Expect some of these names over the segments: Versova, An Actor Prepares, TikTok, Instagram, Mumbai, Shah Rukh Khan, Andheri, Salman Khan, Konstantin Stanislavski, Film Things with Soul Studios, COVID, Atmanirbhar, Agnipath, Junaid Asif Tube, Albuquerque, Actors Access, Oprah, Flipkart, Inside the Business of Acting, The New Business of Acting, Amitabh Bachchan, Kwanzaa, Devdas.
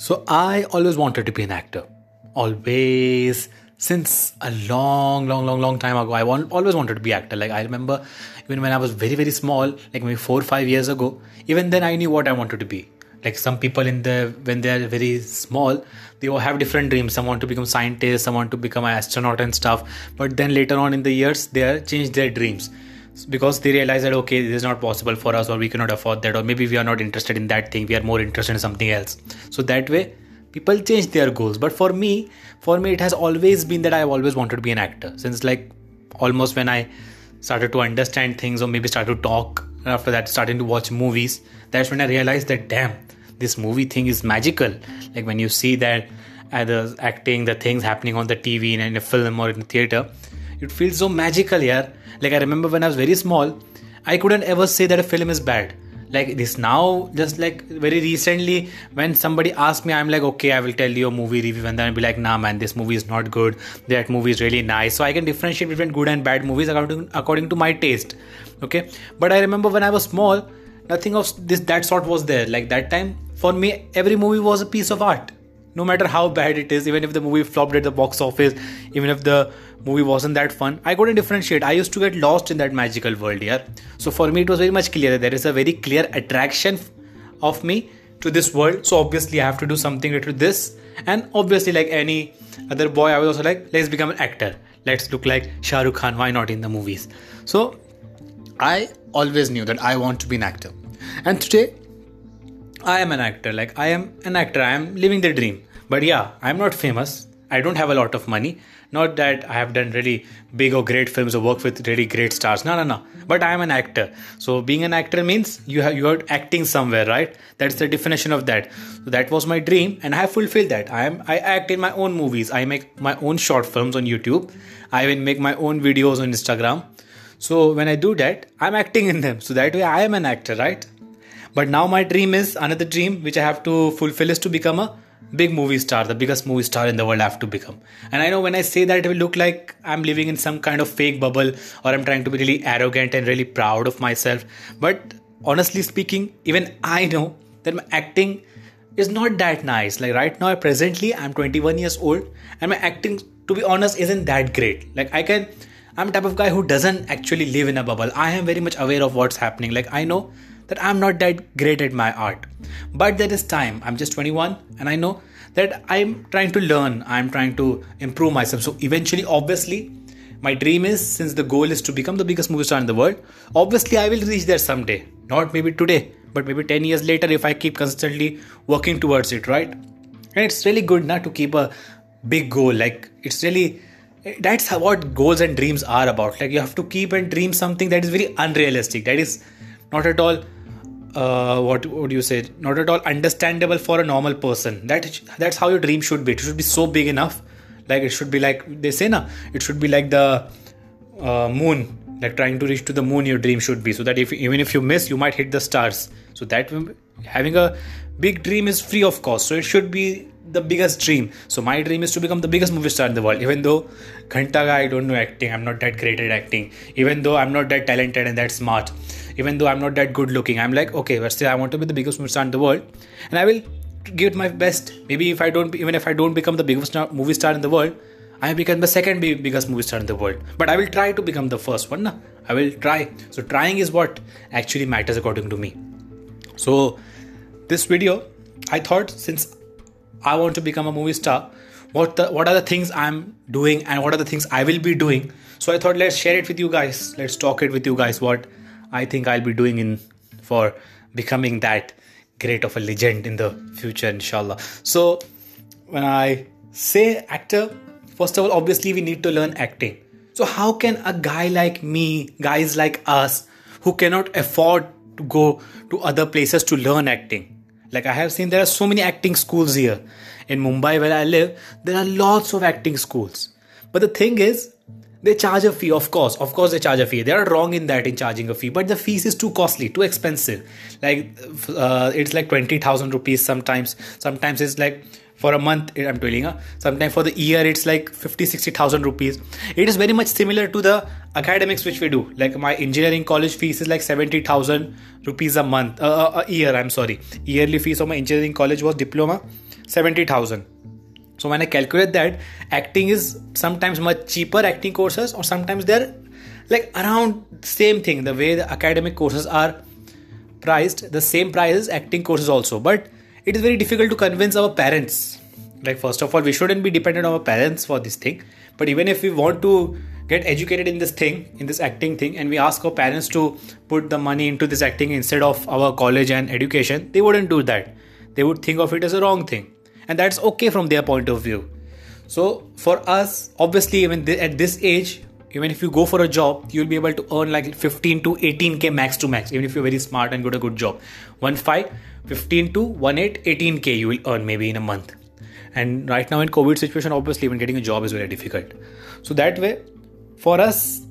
So I always wanted to be an actor. Always. Since a long time ago, I always wanted to be an actor. Like, I remember even when I was very small, like maybe 4 or 5 years ago, even then I knew what I wanted to be. Like, some people when they are very small, they all have different dreams. Some want to become scientists, some want to become an astronaut and stuff. But then later on in the years, they change their dreams because they realize that, okay, this is not possible for us, or we cannot afford that, or maybe we are not interested in that thing. We are more interested in something else. So that way, people change their goals. But for me, it has always been that I have always wanted to be an actor. Since like almost when I started to understand things, or maybe started to talk, and after that starting to watch movies, that's when I realized that damn, this movie thing is magical. Like when you see that the acting, the things happening on the TV and in a film or in the theater, it feels so magical here. Like I remember when I was very small, I couldn't ever say that a film is bad. Like this now, just like very recently, when somebody asked me, I'm like, okay, I will tell you a movie review, and then I'll be like, nah man, this movie is not good, that movie is really nice. So I can differentiate between good and bad movies according to my taste. Okay, but I remember when I was small, nothing of that sort was there. Like that time, for me, every movie was a piece of art. No matter how bad it is, even if the movie flopped at the box office, even if the movie wasn't that fun, I couldn't differentiate. I used to get lost in that magical world here. So for me, it was very much clear that there is a very clear attraction of me to this world. So obviously I have to do something related to this. And obviously, like any other boy, I was also like, let's become an actor. Let's look like Shah Rukh Khan. Why not in the movies? So I always knew that I want to be an actor. And today, I am an actor. Like I am an actor. I am living the dream. But yeah, I'm not famous. I don't have a lot of money. Not that I have done really big or great films or worked with really great stars. No. But I am an actor. So being an actor means you are acting somewhere, right? That's the definition of that. So that was my dream, and I have fulfilled that. I act in my own movies. I make my own short films on YouTube. I even make my own videos on Instagram. So when I do that, I'm acting in them. So that way, I am an actor, right? But now my dream is another dream which I have to fulfill is to become a big movie star, the biggest movie star in the world I have to become. And I know when I say that, it will look like I'm living in some kind of fake bubble, or I'm trying to be really arrogant and really proud of myself. But honestly speaking, even I know that my acting is not that nice. Like right now, presently, I'm 21 years old and my acting, to be honest, isn't that great. Like I'm the type of guy who doesn't actually live in a bubble. I am very much aware of what's happening. Like I know that I'm not that great at my art. But there is time. I'm just 21 and I know that I'm trying to learn. I'm trying to improve myself. So eventually, obviously, my dream is, since the goal is to become the biggest movie star in the world, obviously I will reach there someday. Not maybe today, but maybe 10 years later if I keep constantly working towards it, right? And it's really good not to keep a big goal. Like it's really... That's what goals and dreams are about. Like you have to keep and dream something that is very unrealistic. That is not at all... what would you say? Not at all understandable for a normal person. That's how your dream should be. It should be so big enough. Like it should be like they say, na. It should be like the moon. Like trying to reach to the moon, your dream should be. So that even if you miss, you might hit the stars. So that having a big dream is free of cost. So it should be the biggest dream. So my dream is to become the biggest movie star in the world. Even though Ghantaga, I don't know acting. I'm not that great at acting. Even though I'm not that talented and that smart. Even though I'm not that good looking. I'm like, okay, but still I want to be the biggest movie star in the world. And I will give it my best. Maybe if I don't become the biggest movie star in the world, I become the second biggest movie star in the world. But I will try to become the first one. Na? I will try. So trying is what actually matters according to me. So this video, I thought, since I want to become a movie star, what are the things I'm doing and what are the things I will be doing. So I thought, let's share it with you guys. Let's talk it with you guys what I think I'll be doing for becoming that great of a legend in the future, inshallah. So when I say actor, first of all, obviously we need to learn acting. So how can a guy like me, guys like us, who cannot afford to go to other places to learn acting? Like I have seen there are so many acting schools here. In Mumbai where I live, there are lots of acting schools. But the thing is, they charge a fee, of course they charge a fee. They are wrong in charging a fee, but the fees is too costly, too expensive. Like it's like 20,000 rupees sometimes it's like for a month, I'm telling you, sometimes for the year it's like 50-60,000 rupees. It is very much similar to the academics which we do. Like my engineering college fees is like 70,000 rupees a year. Yearly fees of my engineering college was diploma 70,000. So when I calculate that, acting is sometimes much cheaper acting courses, or sometimes they're like around same thing. The way the academic courses are priced, the same price as acting courses also. But it is very difficult to convince our parents. Like, first of all, we shouldn't be dependent on our parents for this thing. But even if we want to get educated in this thing, in this acting thing, and we ask our parents to put the money into this acting instead of our college and education, they wouldn't do that. They would think of it as a wrong thing. And that's okay from their point of view. So for us, obviously, even at this age, even if you go for a job, you'll be able to earn like 15 to 18k max to max. Even if you're very smart and got a good job, 15 to 18, 18k you will earn maybe in a month. And right now in COVID situation, obviously even getting a job is very difficult. So that way, for us,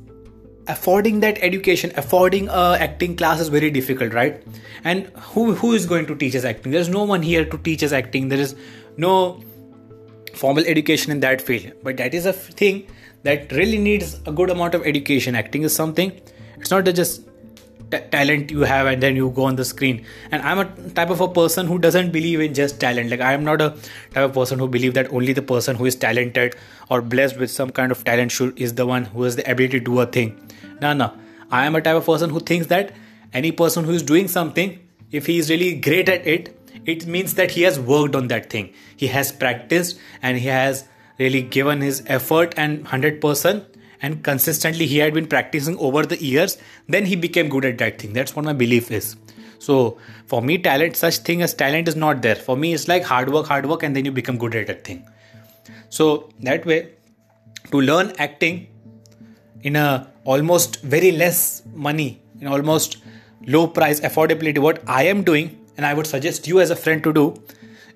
affording that education, affording acting class is very difficult, right? And who is going to teach us acting? There's no one here to teach us acting. There is no formal education in that field. But that is a thing that really needs a good amount of education. Acting is something, it's not just talent you have and then you go on the screen. And I'm a type of a person who doesn't believe in just talent. Like, I am not a type of person who believes that only the person who is talented or blessed with some kind of talent is the one who has the ability to do a thing. No. I am a type of person who thinks that any person who is doing something, if he is really great at it, it means that he has worked on that thing. He has practiced and he has really given his effort and 100%, and consistently he had been practicing over the years, then he became good at that thing. That's what my belief is. So for me, talent, such thing as talent is not there. For me, it's like hard work, and then you become good at that thing. So that way, to learn acting in a almost very less money, in almost low price affordability, what I am doing, and I would suggest you as a friend to do,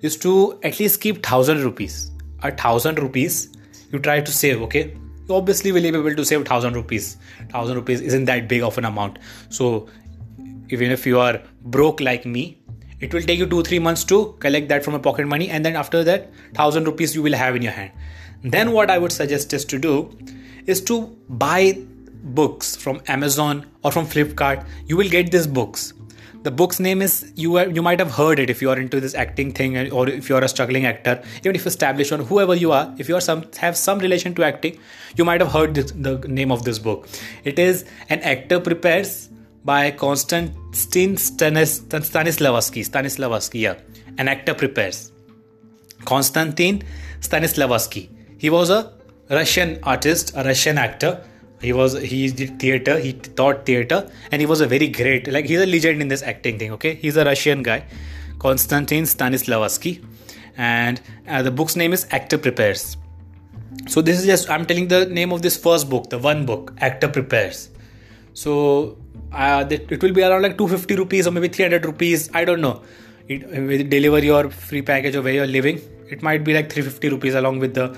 is to at least keep 1,000 rupees. 1,000 rupees you try to save, okay? You obviously will be able to save 1,000 rupees. 1,000 rupees isn't that big of an amount. So even if you are broke like me, it will take you 2-3 months to collect that from your pocket money, and then after that 1,000 rupees you will have in your hand. Then what I would suggest is to do is to buy books from Amazon or from Flipkart. You will get these books. The book's name is, you might have heard it if you are into this acting thing, or if you are a struggling actor, even if established, or whoever you are, if you are have some relation to acting, you might have heard the name of this book. It is An Actor Prepares by Konstantin Stanislavski. Yeah, An Actor Prepares. Konstantin Stanislavski. He was a Russian artist, a Russian actor. He did theater, he taught theater, and he was a very great, like, he's a legend in this acting thing, okay? He's a Russian guy, Konstantin Stanislavski, and the book's name is Actor Prepares. So this is just, I'm telling the name of this first book, the one book, Actor Prepares. So it will be around like 250 rupees or maybe 300 rupees, I don't know. It will deliver your free package or where you're living. It might be like 350 rupees along with the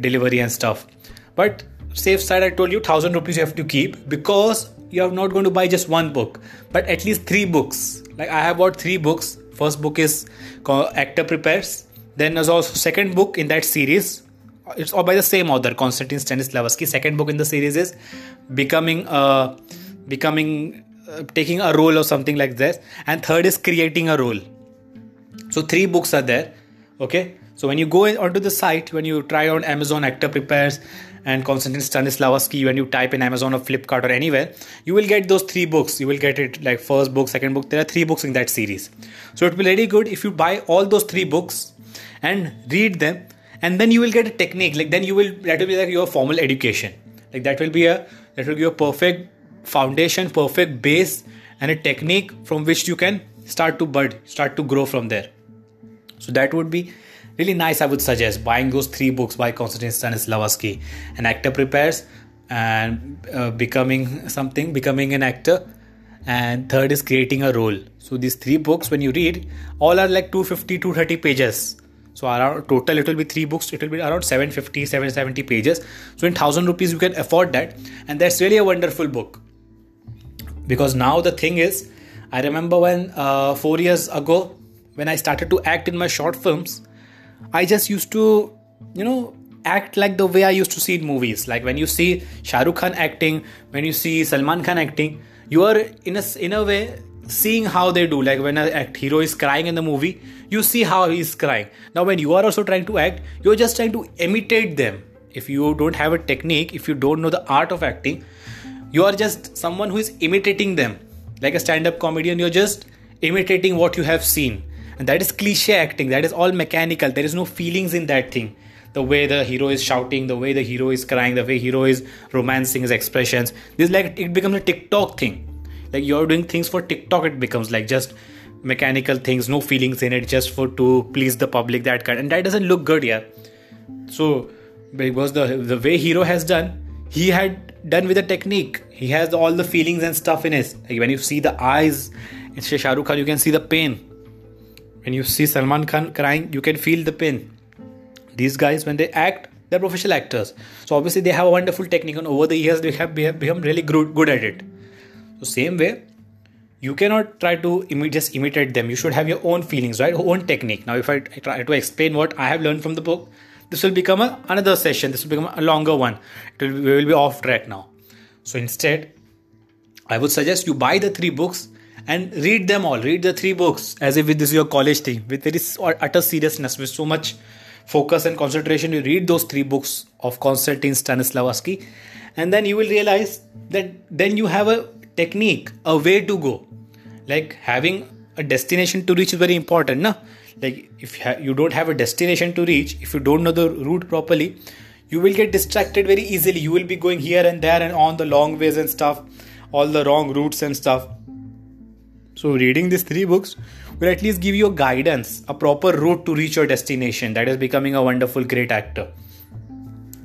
delivery and stuff. But safe side, I told you 1,000 rupees you have to keep, because you are not going to buy just one book, but at least 3 books. Like, I have bought 3 books. First book is Actor Prepares. Then there's also second book in that series. It's all by the same author, Konstantin Stanislavski. Second book in the series is taking a role or something like this. And third is Creating a Role. So 3 books are there. Okay. So when you go onto the site, when you try on Amazon Actor Prepares and Konstantin Stanislavski, when you type in Amazon or Flipkart or anywhere, you will get those 3 books. You will get it like first book, second book. There are 3 books in that series. So it will be really good if you buy all those 3 books and read them, and then you will get a technique. Like, then that will be like your formal education. Like, that will give you a perfect foundation, perfect base, and a technique from which you can start to grow from there. So that would be really nice. I would suggest buying those 3 books by Konstantin Stanislavski, An Actor Prepares, and Becoming an Actor, and third is Creating a Role. So these 3 books, when you read, all are like 250-230 pages. So around total it will be 3 books. It will be around 750-770 pages. So in 1,000 rupees you can afford that, and that's really a wonderful book. Because now the thing is, I remember when 4 years ago when I started to act in my short films, I just used to, act like the way I used to see in movies. Like, when you see Shah Rukh Khan acting, when you see Salman Khan acting, you are in a way seeing how they do. Like when an hero is crying in the movie, you see how he is crying. Now when you are also trying to act, you're just trying to imitate them. If you don't have a technique, if you don't know the art of acting, you are just someone who is imitating them. Like a stand-up comedian, you're just imitating what you have seen. And that is cliche acting. That is all mechanical. There is no feelings in that thing. The way the hero is shouting, the way the hero is crying, the way hero is romancing his expressions. This like it becomes a TikTok thing. Like you're doing things for TikTok, it becomes like just mechanical things, no feelings in it, just for to please the public, that kind. And that doesn't look good, yeah. So because the way hero has done, he had done with a technique. He has all the feelings and stuff in his. Like when you see the eyes in Shah Rukh Khan, you can see the pain. When you see Salman Khan crying, you can feel the pain. These guys, when they act, they're professional actors. So obviously they have a wonderful technique, and over the years they have become really good at it. So same way, you cannot try to just imitate them. You should have your own feelings, right? Your own technique. Now if I try to explain what I have learned from the book, this will become another session. This will become a longer one. We will be off track now. So instead, I would suggest you buy the 3 books and read them all. Read the 3 books as if this is your college thing, with very utter seriousness, with so much focus and concentration. You read those 3 books of Konstantin Stanislavski, and then you will realize that then you have a technique, a way to go. Like having a destination to reach is very important, na? Like if you don't have a destination to reach, if you don't know the route properly, you will get distracted very easily. You will be going here and there and on the long ways and stuff, all the wrong routes and stuff. So reading these 3 books will at least give you a guidance, a proper route to reach your destination. That is becoming a wonderful, great actor.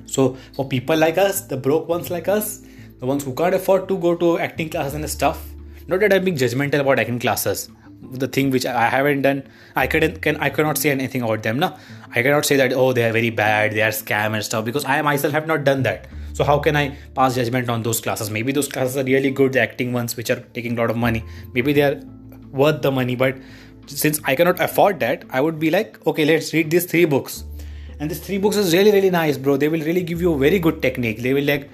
So for people like us, the broke ones like us, the ones who can't afford to go to acting classes and stuff, not that I'm being judgmental about acting classes. The thing which I haven't done, I cannot say anything about them. No? I cannot say that, oh, they are very bad, they are scam and stuff, because I myself have not done that. So how can I pass judgment on those classes? Maybe those classes are really good, the acting ones which are taking a lot of money. Maybe they are worth the money, but since I cannot afford that, I would be like, okay, let's read these 3 books. And these 3 books is really, really nice, bro. They will really give you a very good technique. They will like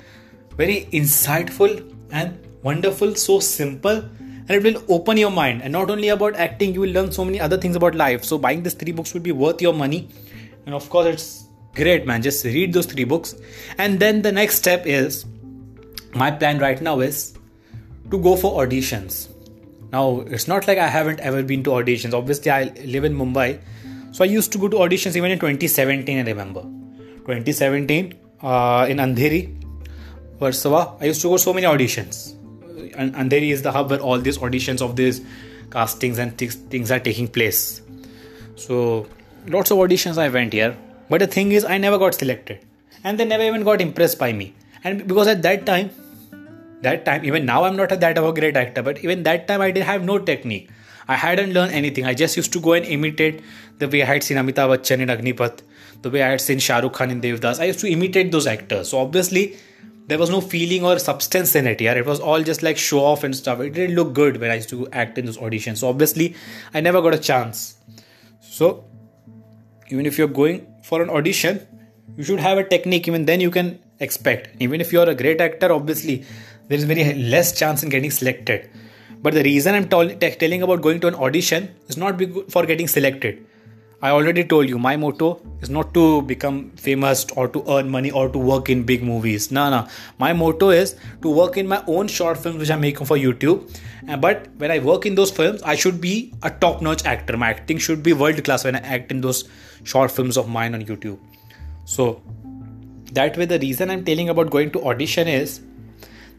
very insightful and wonderful, so simple. And it will open your mind. And not only about acting, you will learn so many other things about life. So buying these 3 books would be worth your money. And of course, it's great, man. Just read those 3 books. And then the next step is, my plan right now is to go for auditions. Now, it's not like I haven't ever been to auditions. Obviously, I live in Mumbai. So I used to go to auditions even in 2017, I remember. 2017, in Andheri, Versova, I used to go so many auditions. And Andheri is the hub where all these auditions of these castings and things are taking place. So lots of auditions I went here, but the thing is I never got selected, and they never even got impressed by me. And because at that time, even now I'm not a great actor, but even that time I did have no technique. I hadn't learned anything. I just used to go and imitate the way I had seen Amitabh Bachchan in Agnipath, the way I had seen Shah Rukh Khan in Devdas. I used to imitate those actors. So obviously, there was no feeling or substance in it, yeah. It was all just like show off and stuff. It didn't look good when I used to act in those auditions. So obviously, I never got a chance. So even if you're going for an audition, you should have a technique. Even then you can expect. Even if you're a great actor, obviously, there is very less chance in getting selected. But the reason I'm telling about going to an audition is not for getting selected. I already told you, my motto is not to become famous or to earn money or to work in big movies. No. My motto is to work in my own short films which I'm making for YouTube. But when I work in those films, I should be a top-notch actor. My acting should be world-class when I act in those short films of mine on YouTube. So that way, the reason I'm telling about going to audition is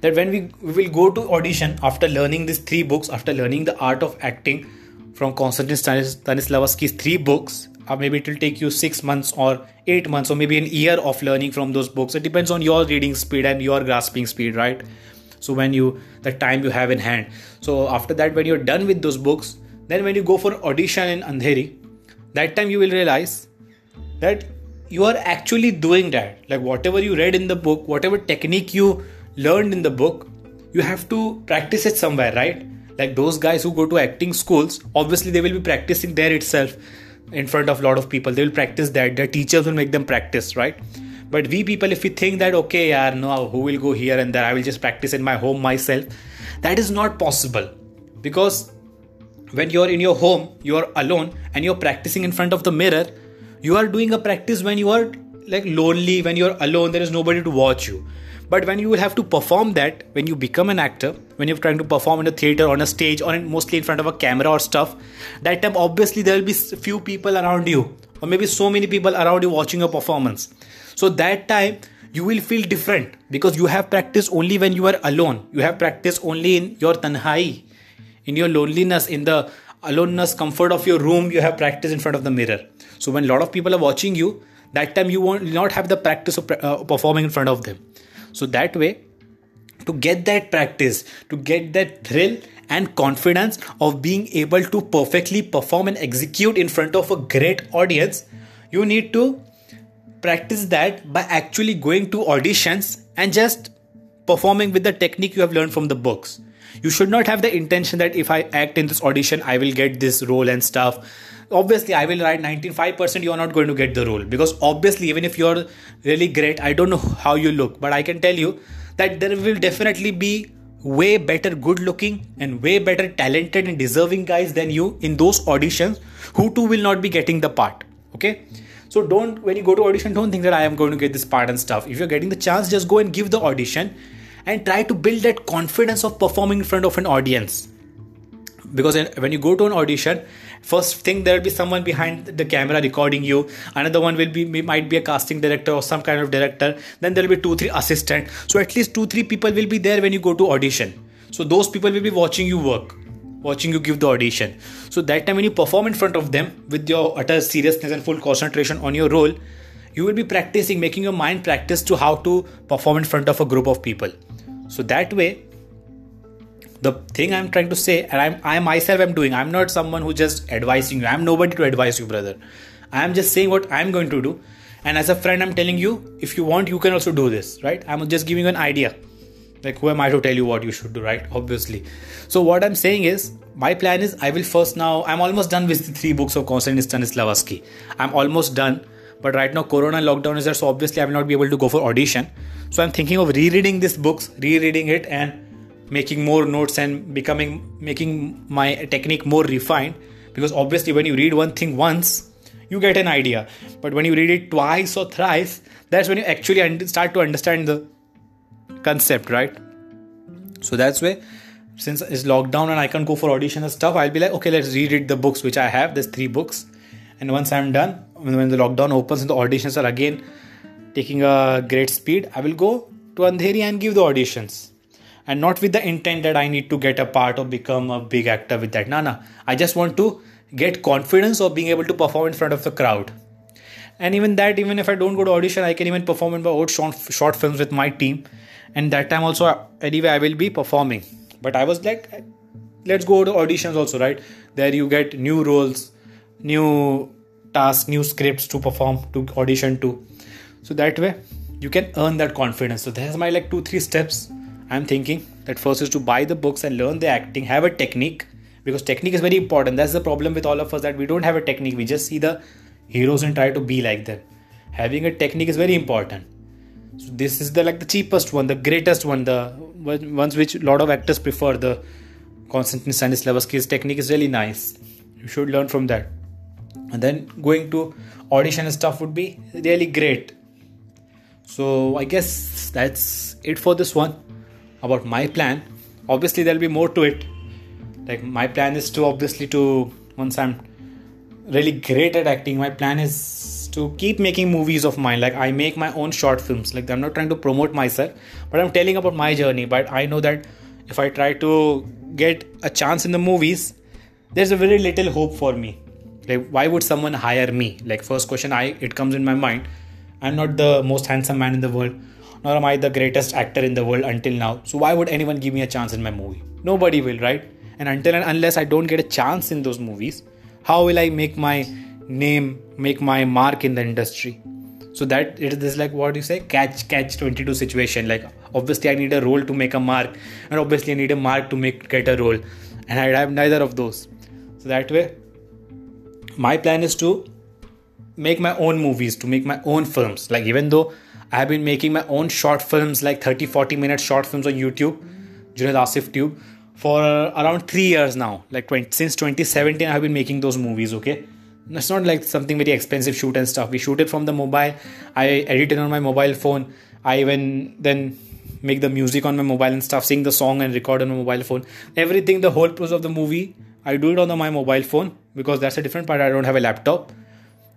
that when we will go to audition after learning these 3 books, after learning the art of acting from Konstantin Stanislavski's 3 books, or maybe it will take you 6 months or 8 months or maybe an year of learning from those books. It depends on your reading speed and your grasping speed, right? So the time you have in hand. So after that, when you're done with those books, then when you go for audition in Andheri, that time you will realize that you are actually doing that. Like whatever you read in the book, whatever technique you learned in the book, you have to practice it somewhere, right? Like those guys who go to acting schools, obviously they will be practicing there itself in front of a lot of people. They will practice that. Their teachers will make them practice, right? But we people, if we think that, okay, yeah, no, who will go here and there? I will just practice in my home myself. That is not possible, because When you're in your home, you're alone and you're practicing in front of the mirror, you are doing a practice when you are like lonely, when you're alone, there is nobody to watch you. But when you will have to perform that, when you become an actor, when you're trying to perform in a theater, on a stage, or mostly in front of a camera or stuff, that time obviously there will be few people around you, or maybe so many people around you watching your performance. So that time you will feel different because you have practiced only when you are alone. You have practiced only in your tanhai, in your loneliness, in the aloneness, comfort of your room. You have practiced in front of the mirror. So when a lot of people are watching you, that time you will not have the practice of performing in front of them. So that way, to get that practice, to get that thrill and confidence of being able to perfectly perform and execute in front of a great audience, you need to practice that by actually going to auditions and just performing with the technique you have learned from the books. You should not have the intention that if I act in this audition, I will get this role and stuff. Obviously, I will write 95%, you are not going to get the role, because obviously, even if you are really great, I don't know how you look, but I can tell you that there will definitely be way better good looking and way better talented and deserving guys than you in those auditions who too will not be getting the part. Okay. So don't, when you go to audition, don't think that I am going to get this part and stuff. If you're getting the chance, just go and give the audition and try to build that confidence of performing in front of an audience. Because when you go to an audition, first thing, there will be someone behind the camera recording you. Another one will be, might be a casting director or some kind of director. Then there will be 2-3 assistants. So at least 2-3 people will be there when you go to audition. So those people will be watching you work, watching you give the audition. So that time when you perform in front of them with your utter seriousness and full concentration on your role, you will be practicing, making your mind practice to how to perform in front of a group of people. So that way, the thing I'm trying to say, and I myself am doing, I'm not someone who just advising you. I'm nobody to advise you, brother. I'm just saying what I'm going to do. And as a friend, I'm telling you, if you want, you can also do this, right? I'm just giving you an idea. Like, who am I to tell you what you should do, right? Obviously. So what I'm saying is, my plan is, I will first now, I'm almost done with the 3 books of Konstantin Stanislavski. I'm almost done. But right now, Corona lockdown is there, so obviously I will not be able to go for audition. So I'm thinking of rereading these books, rereading it and making more notes and making my technique more refined, because obviously when you read one thing once, you get an idea, but when you read it twice or thrice, that's when you actually start to understand the concept, right? So that's why, since it's lockdown and I can't go for audition and stuff, I'll be like, okay, let's reread the books which I have. There's 3 books, and once I'm done, when the lockdown opens and the auditions are again taking a great speed, I will go to Andheri and give the auditions. And not with the intent that I need to get a part or become a big actor with that. No. I just want to get confidence of being able to perform in front of the crowd. And even if I don't go to audition, I can even perform in my old short films with my team. And that time also, anyway, I will be performing. But I was like, let's go to auditions also, right? There you get new roles, new tasks, new scripts to perform, to audition to. So that way, you can earn that confidence. So there's my like 2-3 steps. I'm thinking that first is to buy the books and learn the acting, have a technique, because technique is very important. That's the problem with all of us, that we don't have a technique. We just see the heroes and try to be like them. Having a technique is very important. So this is the cheapest one, the greatest one, the ones which a lot of actors prefer. The Konstantin Stanislavski's technique is really nice. You should learn from that. And then going to audition and stuff would be really great. So I guess that's it for this one. About my plan. Obviously there'll be more to it. Like, my plan is to once I'm really great at acting, my plan is to keep making movies of mine. Like, I make my own short films. Like, I'm not trying to promote myself, but I'm telling about my journey. But I know that if I try to get a chance in the movies, there's a very little hope for me. Like, why would someone hire me? Like, first question it comes in my mind. I'm not the most handsome man in the world. Nor am I the greatest actor in the world until now. So why would anyone give me a chance in my movie? Nobody will, right? And until and unless I don't get a chance in those movies, how will I make my name, make my mark in the industry? So that it is like, what do you say? Catch-22 situation. Like, obviously I need a role to make a mark, and obviously I need a mark to get a role. And I have neither of those. So that way, my plan is to make my own movies, to make my own films. Like, even though I have been making my own short films, like 30-40 minute short films on YouTube, Junaid Asif Tube. for around 3 years now, like since 2017 I've been making those movies. Okay, it's not like something very expensive shoot and stuff. We shoot it from the mobile. I edit it on my mobile phone. I even then make the music on my mobile and stuff, sing the song and record on my mobile phone. Everything, the whole process of the movie, I do it on my mobile phone, because that's a different part. I don't have a laptop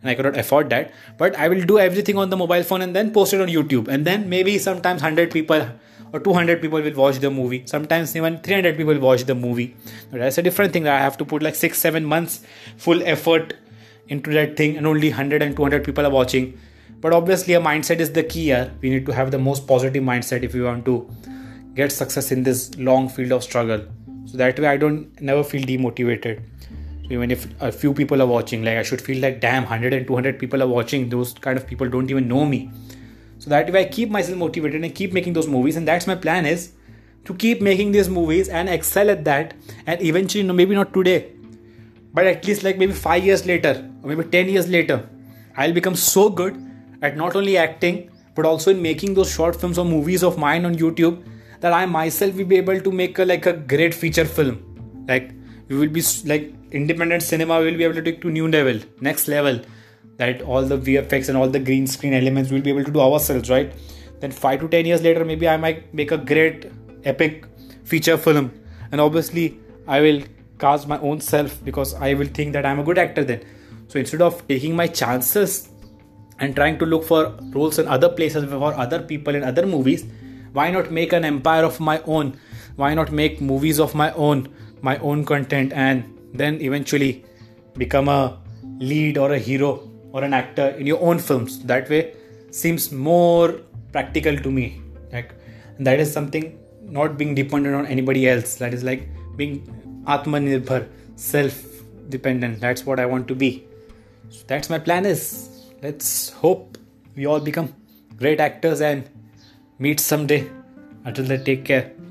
and I cannot afford that. But I will do everything on the mobile phone and then post it on YouTube. And then maybe sometimes 100 people or 200 people will watch the movie. Sometimes even 300 people watch the movie. But that's a different thing. I have to put like 6-7 months full effort into that thing, and only 100 and 200 people are watching. But obviously a mindset is the key here. We need to have the most positive mindset if we want to get success in this long field of struggle. So that way I don't never feel demotivated. So even if a few people are watching, like I should feel like damn, 100 and 200 people are watching. Those kind of people don't even know me. So that way I keep myself motivated and keep making those movies. And that's my plan, is to keep making these movies and excel at that. And eventually, maybe not today, but at least like maybe 5 years later or maybe 10 years later, I'll become so good at not only acting but also in making those short films or movies of mine on YouTube, that I myself will be able to make a great feature film. Like we will be like independent cinema, we will be able to take to next level, that all the VFX and all the green screen elements we'll be able to do ourselves, right? Then 5 to 10 years later, maybe I might make a great epic feature film, and obviously I will cast my own self, because I will think that I'm a good actor then. So instead of taking my chances and trying to look for roles in other places for other people in other movies, why not make an empire of my own? Why not make movies of my own content, and then eventually become a lead or a hero or an actor in your own films? That way seems more practical to me. Like, and that is something, not being dependent on anybody else. That is like being Atmanirbhar, self-dependent. That's what I want to be. So that's my plan is. Let's hope we all become great actors and meet someday. Until then, take care.